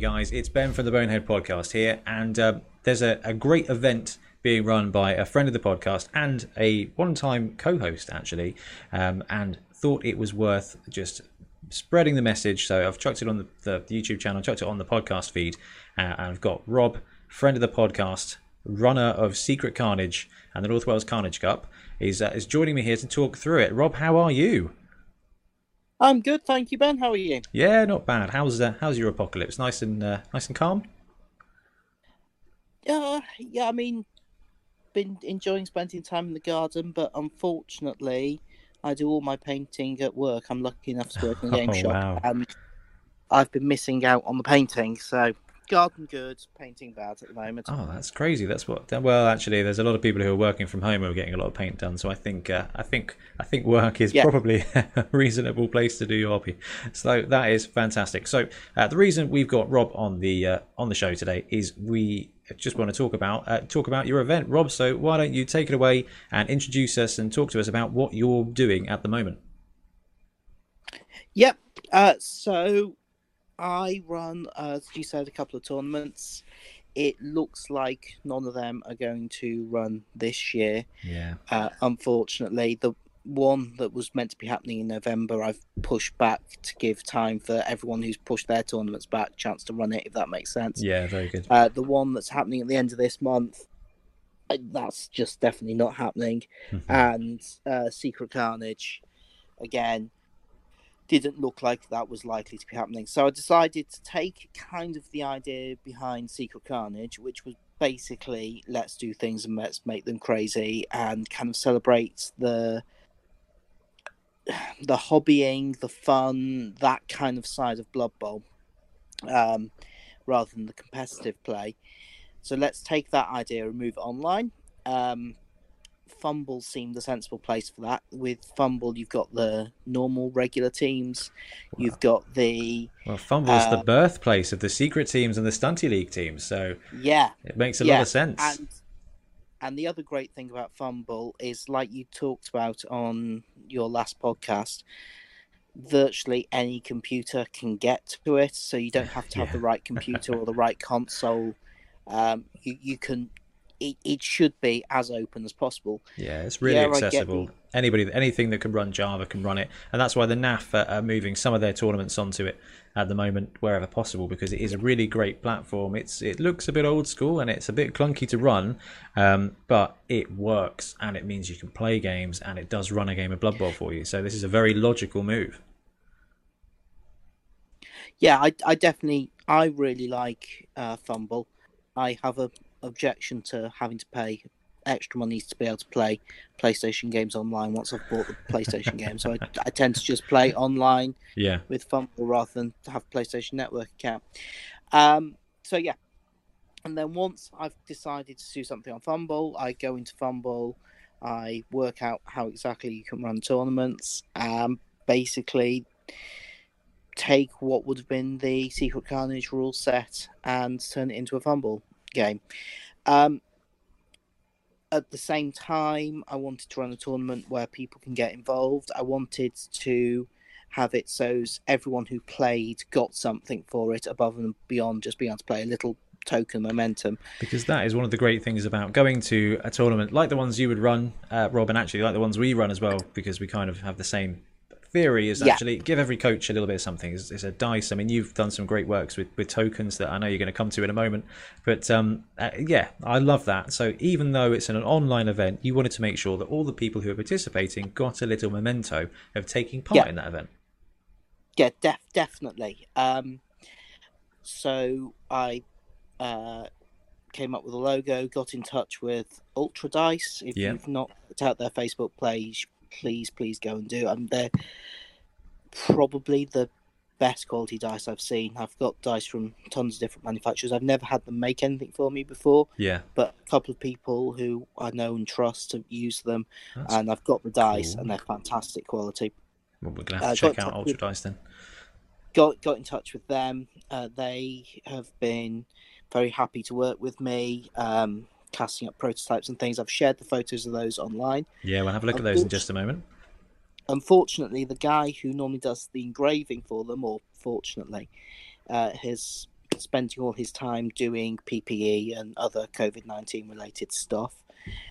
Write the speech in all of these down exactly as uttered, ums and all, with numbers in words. guys, it's Ben from the Bonehead podcast here, and uh, there's a, a great event being run by a friend of the podcast and a one-time co-host, actually, um, and thought it was worth just spreading the message. So I've chucked it on the, the, the YouTube channel, chucked it on the podcast feed, uh, and I've got Rob, friend of the podcast, runner of Secret Carnage and the North Wales Carnage Cup, is uh, is joining me here to talk through it. Rob, how are you? I'm good, thank you, Ben. How are you? Yeah, not bad. How's uh, how's your apocalypse? Nice and uh, nice and calm. Yeah, uh, yeah. I mean, been enjoying spending time in the garden, but unfortunately, I do all my painting at work. I'm lucky enough to work in a game oh, shop, wow. and I've been missing out on the painting. So, garden good, painting bad at the moment. Oh, that's crazy. That's what. Well, actually, there's a lot of people who are working from home who are getting a lot of paint done. So I think, uh, I think, I think work is yeah. probably a reasonable place to do your hobby. So that is fantastic. So uh, the reason we've got Rob on the uh, on the show today is we just want to talk about uh, talk about your event, Rob. So why don't you take it away and introduce us and talk to us about what you're doing at the moment? Yep. Uh, so. I run, uh, as you said, a couple of tournaments. It looks like none of them are going to run this year. Yeah. Uh, unfortunately, the one that was meant to be happening in November, I've pushed back to give time for everyone who's pushed their tournaments back chance to run it, if that makes sense. Yeah, very good. Uh, the one that's happening at the end of this month, that's just definitely not happening. Mm-hmm. And uh, Secret Carnage, again, didn't look like that was likely to be happening. So I decided to take kind of the idea behind Secret Carnage, which was basically let's do things and let's make them crazy, and kind of celebrate the the hobbying, the fun, that kind of side of Blood Bowl, um, rather than the competitive play. So let's take that idea and move it online. Um, Fumble seemed the sensible place for that. With Fumble, you've got the normal regular teams. Wow. You've got the... Well, Fumble's uh, the birthplace of the Secret teams and the Stunty League teams, so yeah, it makes a yeah. lot of sense. And, and the other great thing about Fumble is, like you talked about on your last podcast, virtually any computer can get to it, so you don't have to have yeah. the right computer or the right console. Um, you, you can... It, it should be as open as possible. Yeah, it's really yeah, accessible. Get... Anybody, anything that can run Java can run it, and that's why the N A F are, are moving some of their tournaments onto it at the moment, wherever possible, because it is a really great platform. It's it looks a bit old school and it's a bit clunky to run, um, but it works, and it means you can play games, and it does run a game of Blood Bowl for you. So this is a very logical move. Yeah, I, I definitely, I really like uh, Fumble. I have a objection to having to pay extra money to be able to play PlayStation games online once I've bought the PlayStation game. So I, I tend to just play online yeah. with Fumble rather than have a PlayStation Network account. Um, so, yeah. And then once I've decided to do something on Fumble, I go into Fumble. I work out how exactly you can run tournaments. Um, basically, take what would have been the Secret Carnage rule set and turn it into a Fumble game. Um, at the same time, I wanted to run a tournament where people can get involved. I wanted to have it so everyone who played got something for it above and beyond just being able to play a little token momentum, because that is one of the great things about going to a tournament like the ones you would run, uh, Rob, and actually like the ones we run as well, because we kind of have the same theory is actually yeah. give every coach a little bit of something. It's, it's a dice. I mean, you've done some great works with, with tokens that I know you're going to come to in a moment, but um, uh, yeah, I love that. So even though it's an online event, you wanted to make sure that all the people who are participating got a little memento of taking part yeah. in that event. Yeah, def- definitely. Um, so I uh, came up with a logo, got in touch with Ultra Dice. If yeah. you've not put out their Facebook page, please, please go and do. I mean, they're probably the best quality dice I've seen. I've got dice from tons of different manufacturers. I've never had them make anything for me before. Yeah. But a couple of people who I know and trust have used them. That's and I've got the dice cool. and they're fantastic quality. Well, we're going to have to uh, check out Ultra with, Dice then. Got, got in touch with them. Uh, they have been very happy to work with me. Um, casting up prototypes and things. I've shared the photos of those online. Yeah, we'll have a look at those in just a moment. Unfortunately, the guy who normally does the engraving for them, or fortunately, uh, has spending all his time doing P P E and other COVID nineteen related stuff.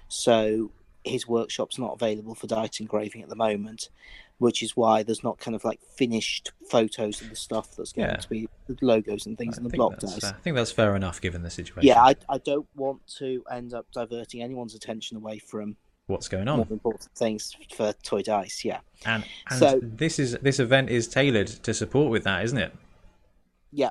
So his workshop's not available for diet engraving at the moment, which is why there's not kind of like finished photos of the stuff that's going yeah. to be the logos and things I in the block dice. I think that's fair enough given the situation. Yeah, I, I don't want to end up diverting anyone's attention away from what's going on. More important things for toy dice, yeah. And, and so this is this event is tailored to support with that, isn't it? Yeah.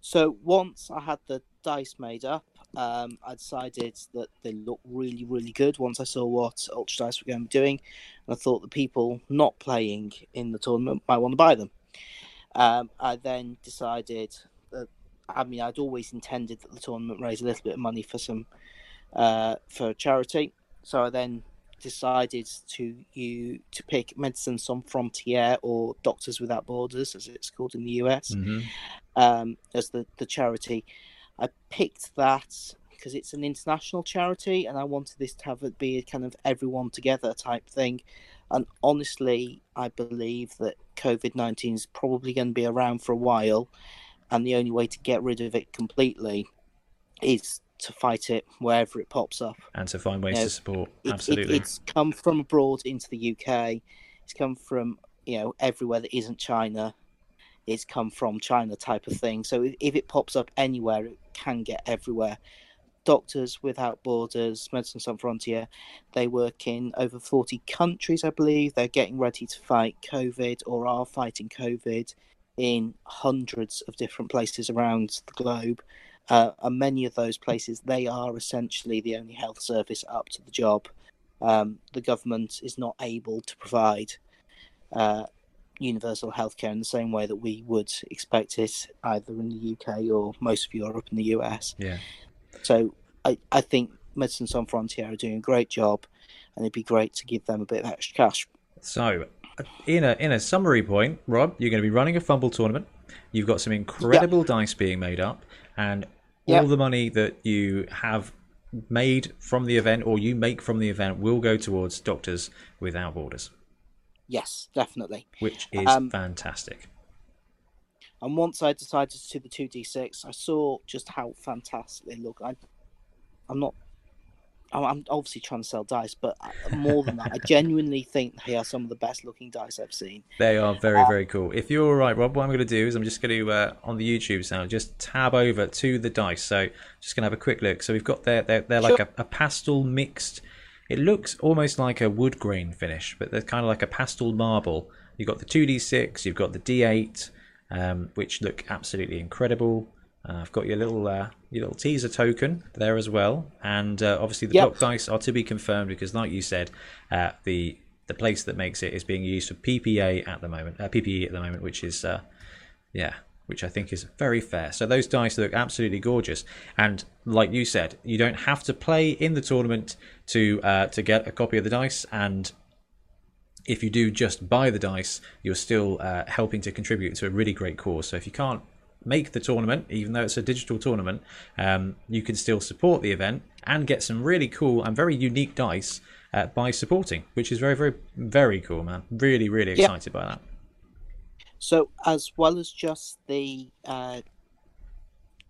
So once I had the dice made up, um, I decided that they look really, really good once I saw what Ultra Dice were going to be doing. And I thought the people not playing in the tournament might want to buy them. Um, I then decided that, I mean, I'd always intended that the tournament raise a little bit of money for some uh, for charity. So I then decided to you to pick Médecins Sans Frontières, or Doctors Without Borders, as it's called in the U S, mm-hmm. um, as the, the charity. I picked that because it's an international charity, and I wanted this to have it be a kind of everyone together type thing. And honestly, I believe that COVID nineteen is probably going to be around for a while, and the only way to get rid of it completely is to fight it wherever it pops up. And to find ways you know, to support. It, Absolutely. It, it's come from abroad into the U K. It's come from, you know, everywhere that isn't China. It's come from China type of thing. So if it pops up anywhere, it can get everywhere. Doctors Without Borders, Médecins Sans Frontières, they work in over forty countries, I believe. They're getting ready to fight COVID, or are fighting COVID, in hundreds of different places around the globe. Uh, and many of those places, they are essentially the only health service up to the job. Um, the government is not able to provide uh, universal healthcare in the same way that we would expect it, either in the U K or most of Europe and the U S. Yeah. So I, I think Médecins Sans Frontières are doing a great job, and it'd be great to give them a bit of extra cash. So in a in a summary point, Rob, you're going to be running a Fumble tournament. You've got some incredible yep. dice being made up, and all yep. the money that you have made from the event, or you make from the event, will go towards Doctors Without Borders. Yes, definitely. Which is um, fantastic. And once I decided to do the two D six, I saw just how fantastic they look. I, I'm not... I'm obviously trying to sell dice, but more than that, I genuinely think they are some of the best looking dice I've seen. They are very, um, very cool. If you're all right, Rob, what I'm going to do is I'm just going to, uh, on the YouTube channel, just tab over to the dice. So just going to have a quick look. So we've got their, they're, they're sure. like a, a pastel mixed. It looks almost like a wood grain finish, but they're kind of like a pastel marble. You've got the two D six, you've got the D eight, um, which look absolutely incredible. Uh, I've got your little uh, your little teaser token there as well, and uh, obviously the yep. block dice are to be confirmed because, like you said, uh, the the place that makes it is being used for P P A at the moment, uh, P P E at the moment, which is uh, yeah, which I think is very fair. So those dice look absolutely gorgeous, and like you said, you don't have to play in the tournament to uh, to get a copy of the dice, and if you do just buy the dice, you're still uh, helping to contribute to a really great cause. So if you can't make the tournament, even though it's a digital tournament, um, you can still support the event and get some really cool and very unique dice uh, by supporting, which is very, very, very cool, man. Really, really excited yeah. by that. So as well as just the uh,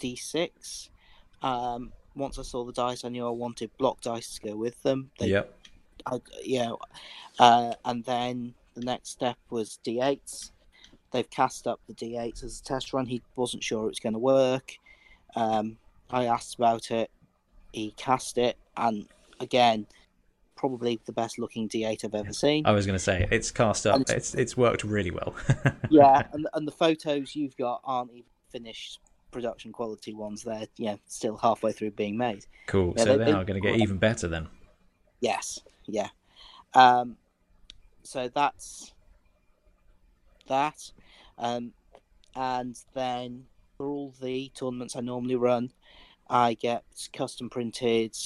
D six, um, once I saw the dice, I knew I wanted block dice to go with them. They, yep. I, yeah. Uh, and then the next step was D eights. They've cast up the D eight as a test run. He wasn't sure it was going to work. Um, I asked about it. He cast it. And again, probably the best looking D eight I've ever seen. I was going to say, it's cast up. It's, it's it's worked really well. yeah, and and the photos you've got aren't even finished production quality ones. They're yeah, still halfway through being made. Cool. Yeah, so they are going to get even better then. Yes, yeah. Um, so that's that. Um, and then for all the tournaments I normally run, I get custom printed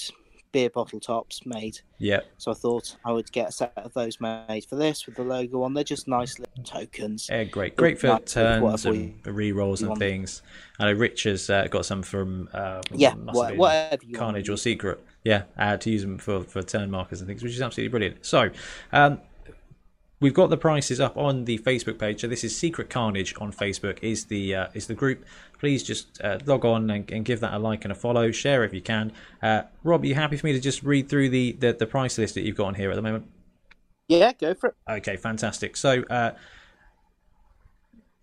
beer bottle tops made. Yeah. So I thought I would get a set of those made for this with the logo on. They're just nice little tokens. Yeah, great. Great for turns and re-rolls and things. I know Rich has uh, got some from uh, yeah, whatever you Carnage or Secret. Yeah, uh, to use them for, for turn markers and things, which is absolutely brilliant. So um, We've got the prices up on the Facebook page. So this is Secret Carnage on Facebook is the uh, is the group. Please just uh, log on and, and give that a like and a follow. Share if you can. Uh, Rob, are you happy for me to just read through the, the, the price list that you've got on here at the moment? Yeah, go for it. Okay, fantastic. So uh,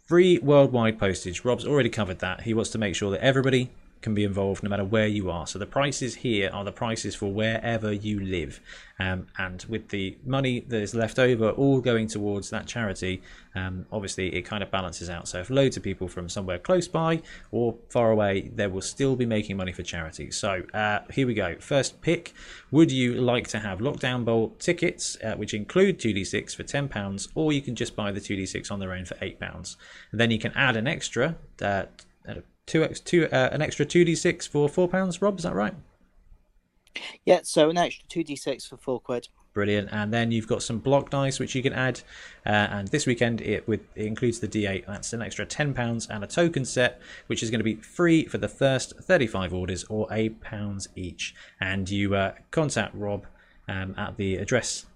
free worldwide postage. Rob's already covered that. He wants to make sure that everybody can be involved no matter where you are. So the prices here are the prices for wherever you live, um, and with the money that is left over all going towards that charity, um, obviously it kind of balances out. So if loads of people from somewhere close by or far away, they will still be making money for charity. So uh, here we go. First pick, would you like to have Lockdown Bowl tickets, uh, which include two d six for ten pounds, or you can just buy the two d six on their own for eight pounds? Then you can add an extra uh, Two x two uh, an extra two d six for four pounds. Rob, is that right? Yeah, so an extra two d six for four quid. Brilliant. And then you've got some block dice which you can add, uh, and this weekend it with it includes the d eight. That's an extra ten pounds and a token set, which is going to be free for the first thirty five orders or eight pounds each. And you uh, contact Rob um, at the address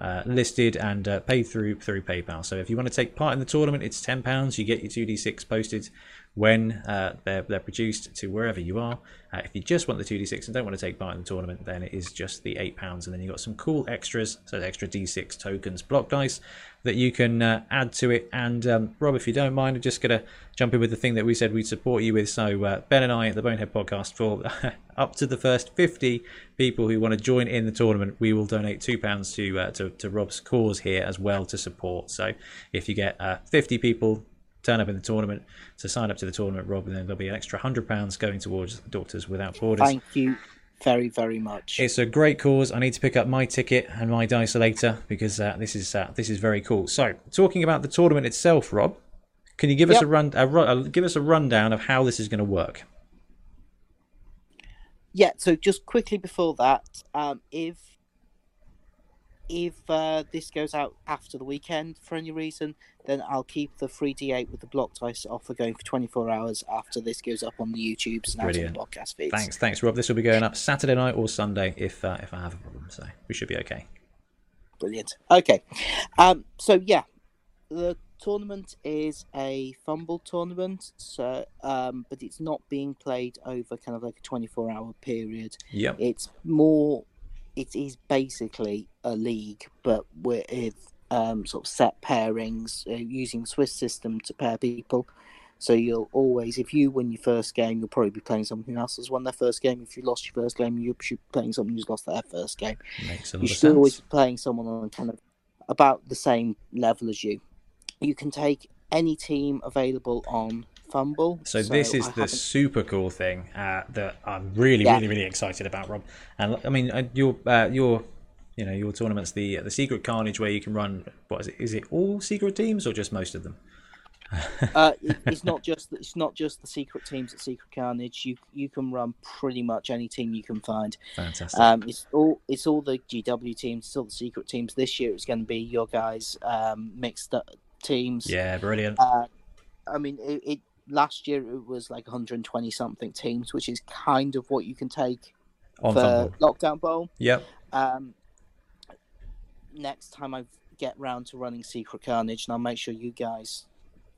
Uh, listed and uh, paid through through PayPal. So if you want to take part in the tournament, it's ten pounds. You get your two d six posted when uh, they're, they're produced to wherever you are. Uh, if you just want the two d six and don't want to take part in the tournament, then it is just the eight pounds. And then you've got some cool extras, so extra d six tokens, block dice that you can uh, add to it. And um, Rob, if you don't mind, I'm just going to jump in with the thing that we said we'd support you with. So uh, Ben and I at the Bonehead Podcast, for up to the first fifty people who want to join in the tournament, we will donate two pounds to, uh, to to Rob's cause here as well to support. So if you get uh, fifty people turn up in the tournament to sign up to the tournament, Rob, and then there'll be an extra hundred pounds going towards Doctors Without Borders. Thank you very, very much. It's a great cause. I need to pick up my ticket and my dice later, because uh, this is uh, this is very cool. So talking about the tournament itself, Rob, can you give yep. us a run? A, a, give us a rundown of how this is going to work. Yeah. So just quickly before that, um, if if uh, this goes out after the weekend for any reason, then I'll keep the free D eight with the block dice offer going for twenty-four hours after this goes up on the YouTubes and out on the podcast feeds. Thanks, thanks, Rob. This will be going up Saturday night or Sunday if uh, if I have a problem. So we should be okay. Brilliant. Okay. Um, so yeah, the tournament is a Fumble tournament, so um but it's not being played over kind of like a twenty-four hour period. Yeah, it's more, it is basically a league, but with um sort of set pairings, uh, using Swiss system to pair people. So you'll always, if you win your first game, you'll probably be playing someone who else has won their first game. If you lost your first game, you should be playing someone who's lost their first game. Makes a lot of sense. You should always be playing someone on kind of about the same level as you. You can take any team available on Fumble. So, so this is I the haven't... super cool thing uh, that I'm really, yeah. really, really excited about, Rob. And I mean, your, uh, your, you know, your tournament's the the Secret Carnage, where you can run. What is it? Is it all secret teams or just most of them? uh, it, it's not just it's not just the secret teams at Secret Carnage. You you can run pretty much any team you can find. Fantastic. Um, it's all it's all the G W teams, it's all the secret teams. This year it's going to be your guys um, mixed up teams. Yeah, brilliant. Uh, I mean, it, it last year it was like one hundred twenty something teams, which is kind of what you can take on for Fumble. Lockdown Bowl. Yep. Um, next time I get round to running Secret Carnage, and I'll make sure you guys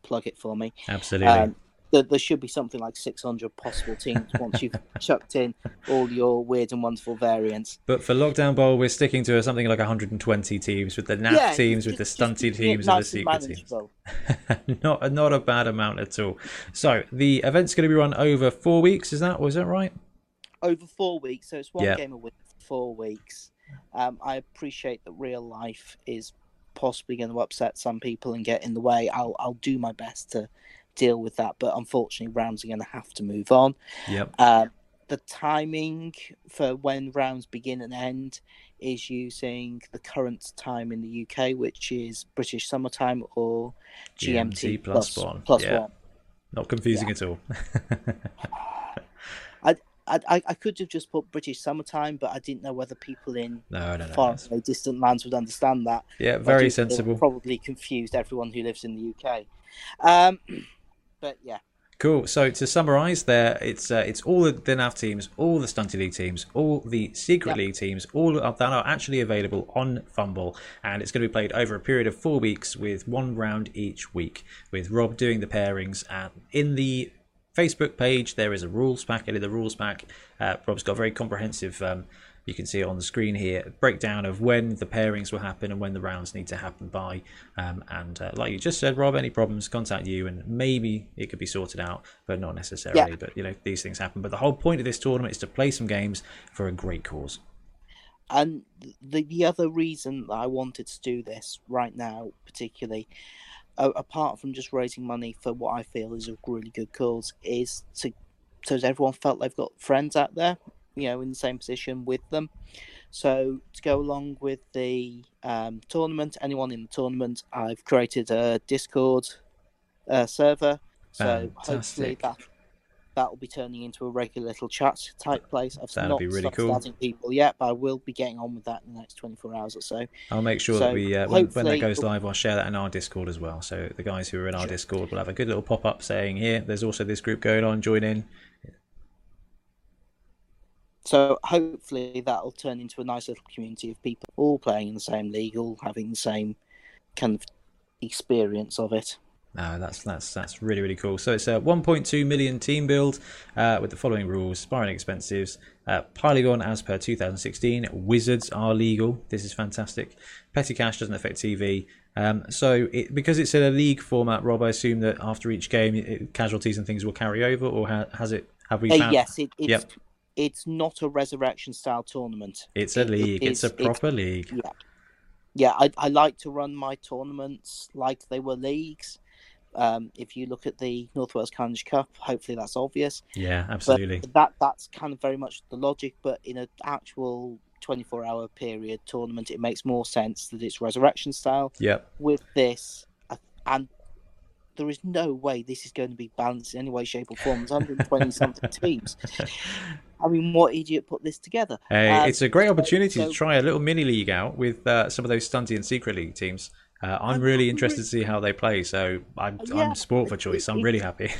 plug it for me. Absolutely. Um, there, there should be something like six hundred possible teams once you've chucked in all your weird and wonderful variants. But for Lockdown Bowl, we're sticking to something like one hundred twenty teams with the N A F yeah, teams, just, with the Stunty teams, nice and the Secret teams. not, not a bad amount at all. So the event's going to be run over four weeks, is that, was that right? Over four weeks, so it's one yeah. game a week for four weeks. Um, I appreciate that real life is possibly going to upset some people and get in the way. I'll I'll do my best to deal with that, but unfortunately rounds are going to have to move on. Yep. Uh, the timing for when rounds begin and end is using the current time in the U K, which is British summertime or G M T, G M T plus, plus one. Plus yeah. one. Not confusing yeah. at all. I, I I could have just put British summertime, but I didn't know whether people in no, no, no, far no. distant lands would understand that. Yeah, very sensible. Probably confused everyone who lives in the U K. Um, but yeah, Cool. So to summarise, there it's uh, it's all the N A F teams, all the Stunty League teams, all the Secret yep. League teams, all of that are actually available on Fumble, and it's going to be played over a period of four weeks with one round each week, with Rob doing the pairings. And in the Facebook page, there is a rules pack. Edit the rules pack. Uh, Rob's got a very comprehensive. Um, You can see it on the screen here, breakdown of when the pairings will happen and when the rounds need to happen by. Um, and uh, like you just said, Rob, any problems, contact you, and maybe it could be sorted out, but not necessarily. Yeah. But, you know, these things happen. But the whole point of this tournament is to play some games for a great cause. And the, the other reason that I wanted to do this right now, particularly, uh, apart from just raising money for what I feel is a really good cause, is to so that everyone felt they've got friends out there, you know, in the same position with them. So to go along with the um, tournament, anyone in the tournament, I've created a Discord uh, server. So Fantastic. hopefully that that will be turning into a regular little chat type place. I've That'd not be really stopped cool. starting people yet, but I will be getting on with that in the next twenty-four hours or so. I'll make sure so that we uh, when, when that goes live, I'll share that in our Discord as well. So the guys who are in our sure. Discord will have a good little pop up saying, "Here, there's also this group going on. Join in." So hopefully that'll turn into a nice little community of people all playing in the same league, all having the same kind of experience of it. No, that's that's that's really, really cool. So it's a one point two million team build uh, with the following rules. Spiralling Expenses, uh, Pyligon as per two thousand sixteen. Wizards are legal. This is fantastic. Petty cash doesn't affect T V. Um, so it, because it's in a league format, Rob, I assume that after each game, it, casualties and things will carry over, or ha- has it? Have we? Found... Uh, yes, it, it's. Yep. It's not a resurrection style tournament. It's a league. It is, it's a proper it's, league. Yeah, yeah I, I like to run my tournaments like they were leagues. Um, if you look at the North Wales Carnage Cup, hopefully that's obvious. Yeah, absolutely. But that that's kind of very much the logic. But in an actual twenty-four hour period tournament, it makes more sense that it's resurrection style. Yeah. With this, and there is no way this is going to be balanced in any way, shape, or form. There's one hundred twenty something teams. I mean, what idiot put this together? Hey, um, it's a great opportunity so, to try a little mini league out with uh, some of those Stunty and Secret League teams. Uh, I'm really interested to see how they play, so I'm, yeah, I'm sport for choice. I'm really happy.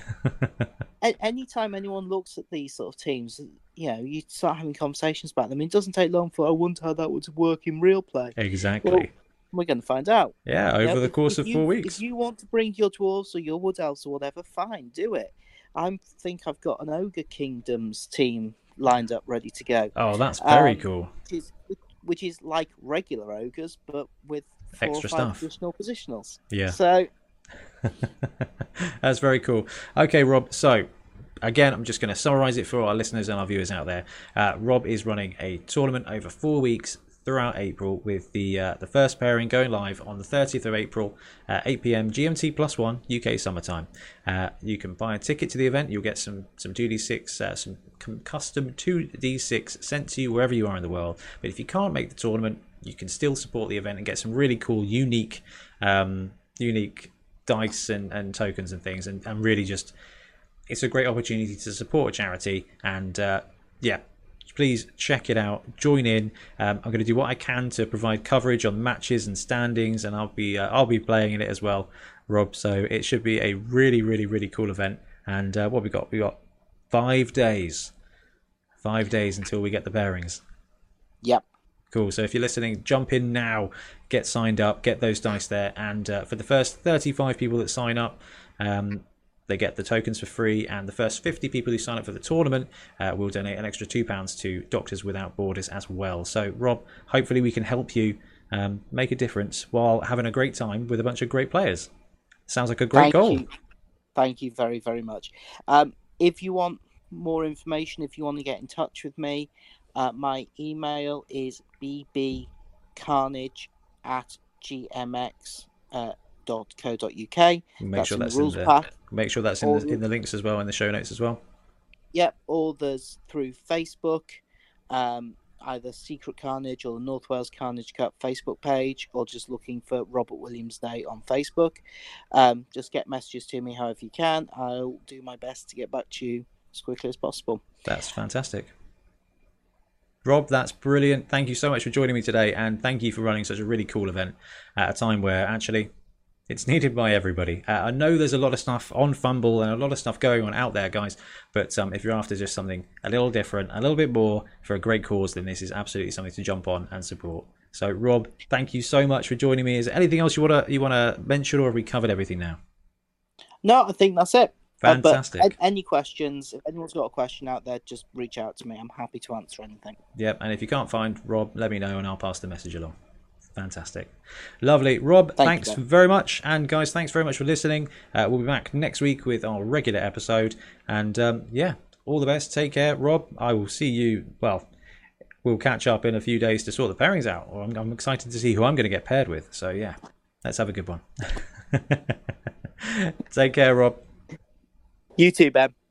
Anytime anyone looks at these sort of teams, you know, you start having conversations about them. It doesn't take long for, I wonder how that would work in real play. Exactly. Well, we're going to find out. Yeah, over you know, the course of you, four weeks. If you want to bring your dwarves or your wood elves or whatever, fine, do it. I think I've got an Ogre Kingdoms team lined up, ready to go. Oh, that's very um, cool. Which is, which is like regular ogres, but with four extra or five stuff, additional positionals. Yeah. So that's very cool. Okay, Rob. So again, I'm just going to summarise it for our listeners and our viewers out there. Uh, Rob is running a tournament over four weeks throughout April, with the uh, the first pairing going live on the thirtieth of April at eight p.m. G M T plus one U K summertime. Uh, you can buy a ticket to the event. You'll get some some two d six, uh, some custom two d six sent to you wherever you are in the world. But if you can't make the tournament, you can still support the event and get some really cool, unique, um, unique dice and, and tokens and things. And, and really, just it's a great opportunity to support a charity. And uh, yeah. Please check it out. Join in. Um, I'm going to do what I can to provide coverage on matches and standings, and I'll be uh, I'll be playing in it as well, Rob. So it should be a really, really, really cool event. And uh, what we got? We got five days, five days until we get the pairings. Yep. Cool. So if you're listening, jump in now, get signed up, get those dice there, and uh, for the first thirty-five people that sign up, um, they get the tokens for free, and the first fifty people who sign up for the tournament uh, will donate an extra two pounds to Doctors Without Borders as well. So, Rob, hopefully we can help you um, make a difference while having a great time with a bunch of great players. Sounds like a great Thank goal. You. Thank you very, very much. Um, if you want more information, if you want to get in touch with me, uh, my email is bbcarnage at gmx. Uh, dot co dot uk. Make sure that's in the make sure that's in the in the links as well, in the show notes as well. Yep, or there's through Facebook, um, either Secret Carnage or the North Wales Carnage Cup Facebook page, or just looking for Robert Williams Day on Facebook. Um, just get messages to me however you can. I'll do my best to get back to you as quickly as possible. That's fantastic. Rob, that's brilliant. Thank you so much for joining me today, and thank you for running such a really cool event at a time where actually It's needed by everybody. Uh, I know there's a lot of stuff on Fumble and a lot of stuff going on out there, guys. But um, if you're after just something a little different, a little bit more for a great cause, then this is absolutely something to jump on and support. So, Rob, thank you so much for joining me. Is there anything else you want to you want to mention, or have we covered everything now? No, I think that's it. Fantastic. Uh, but any questions, if anyone's got a question out there, just reach out to me. I'm happy to answer anything. Yep, and if you can't find Rob, let me know and I'll pass the message along. Fantastic. Lovely. Rob, Thank thanks very much. And guys, thanks very much for listening. Uh, we'll be back next week with our regular episode. And um, yeah, all the best. Take care, Rob. I will see you. Well, we'll catch up in a few days to sort the pairings out. I'm, I'm excited to see who I'm going to get paired with. So yeah, let's have a good one. Take care, Rob. You too, Ben.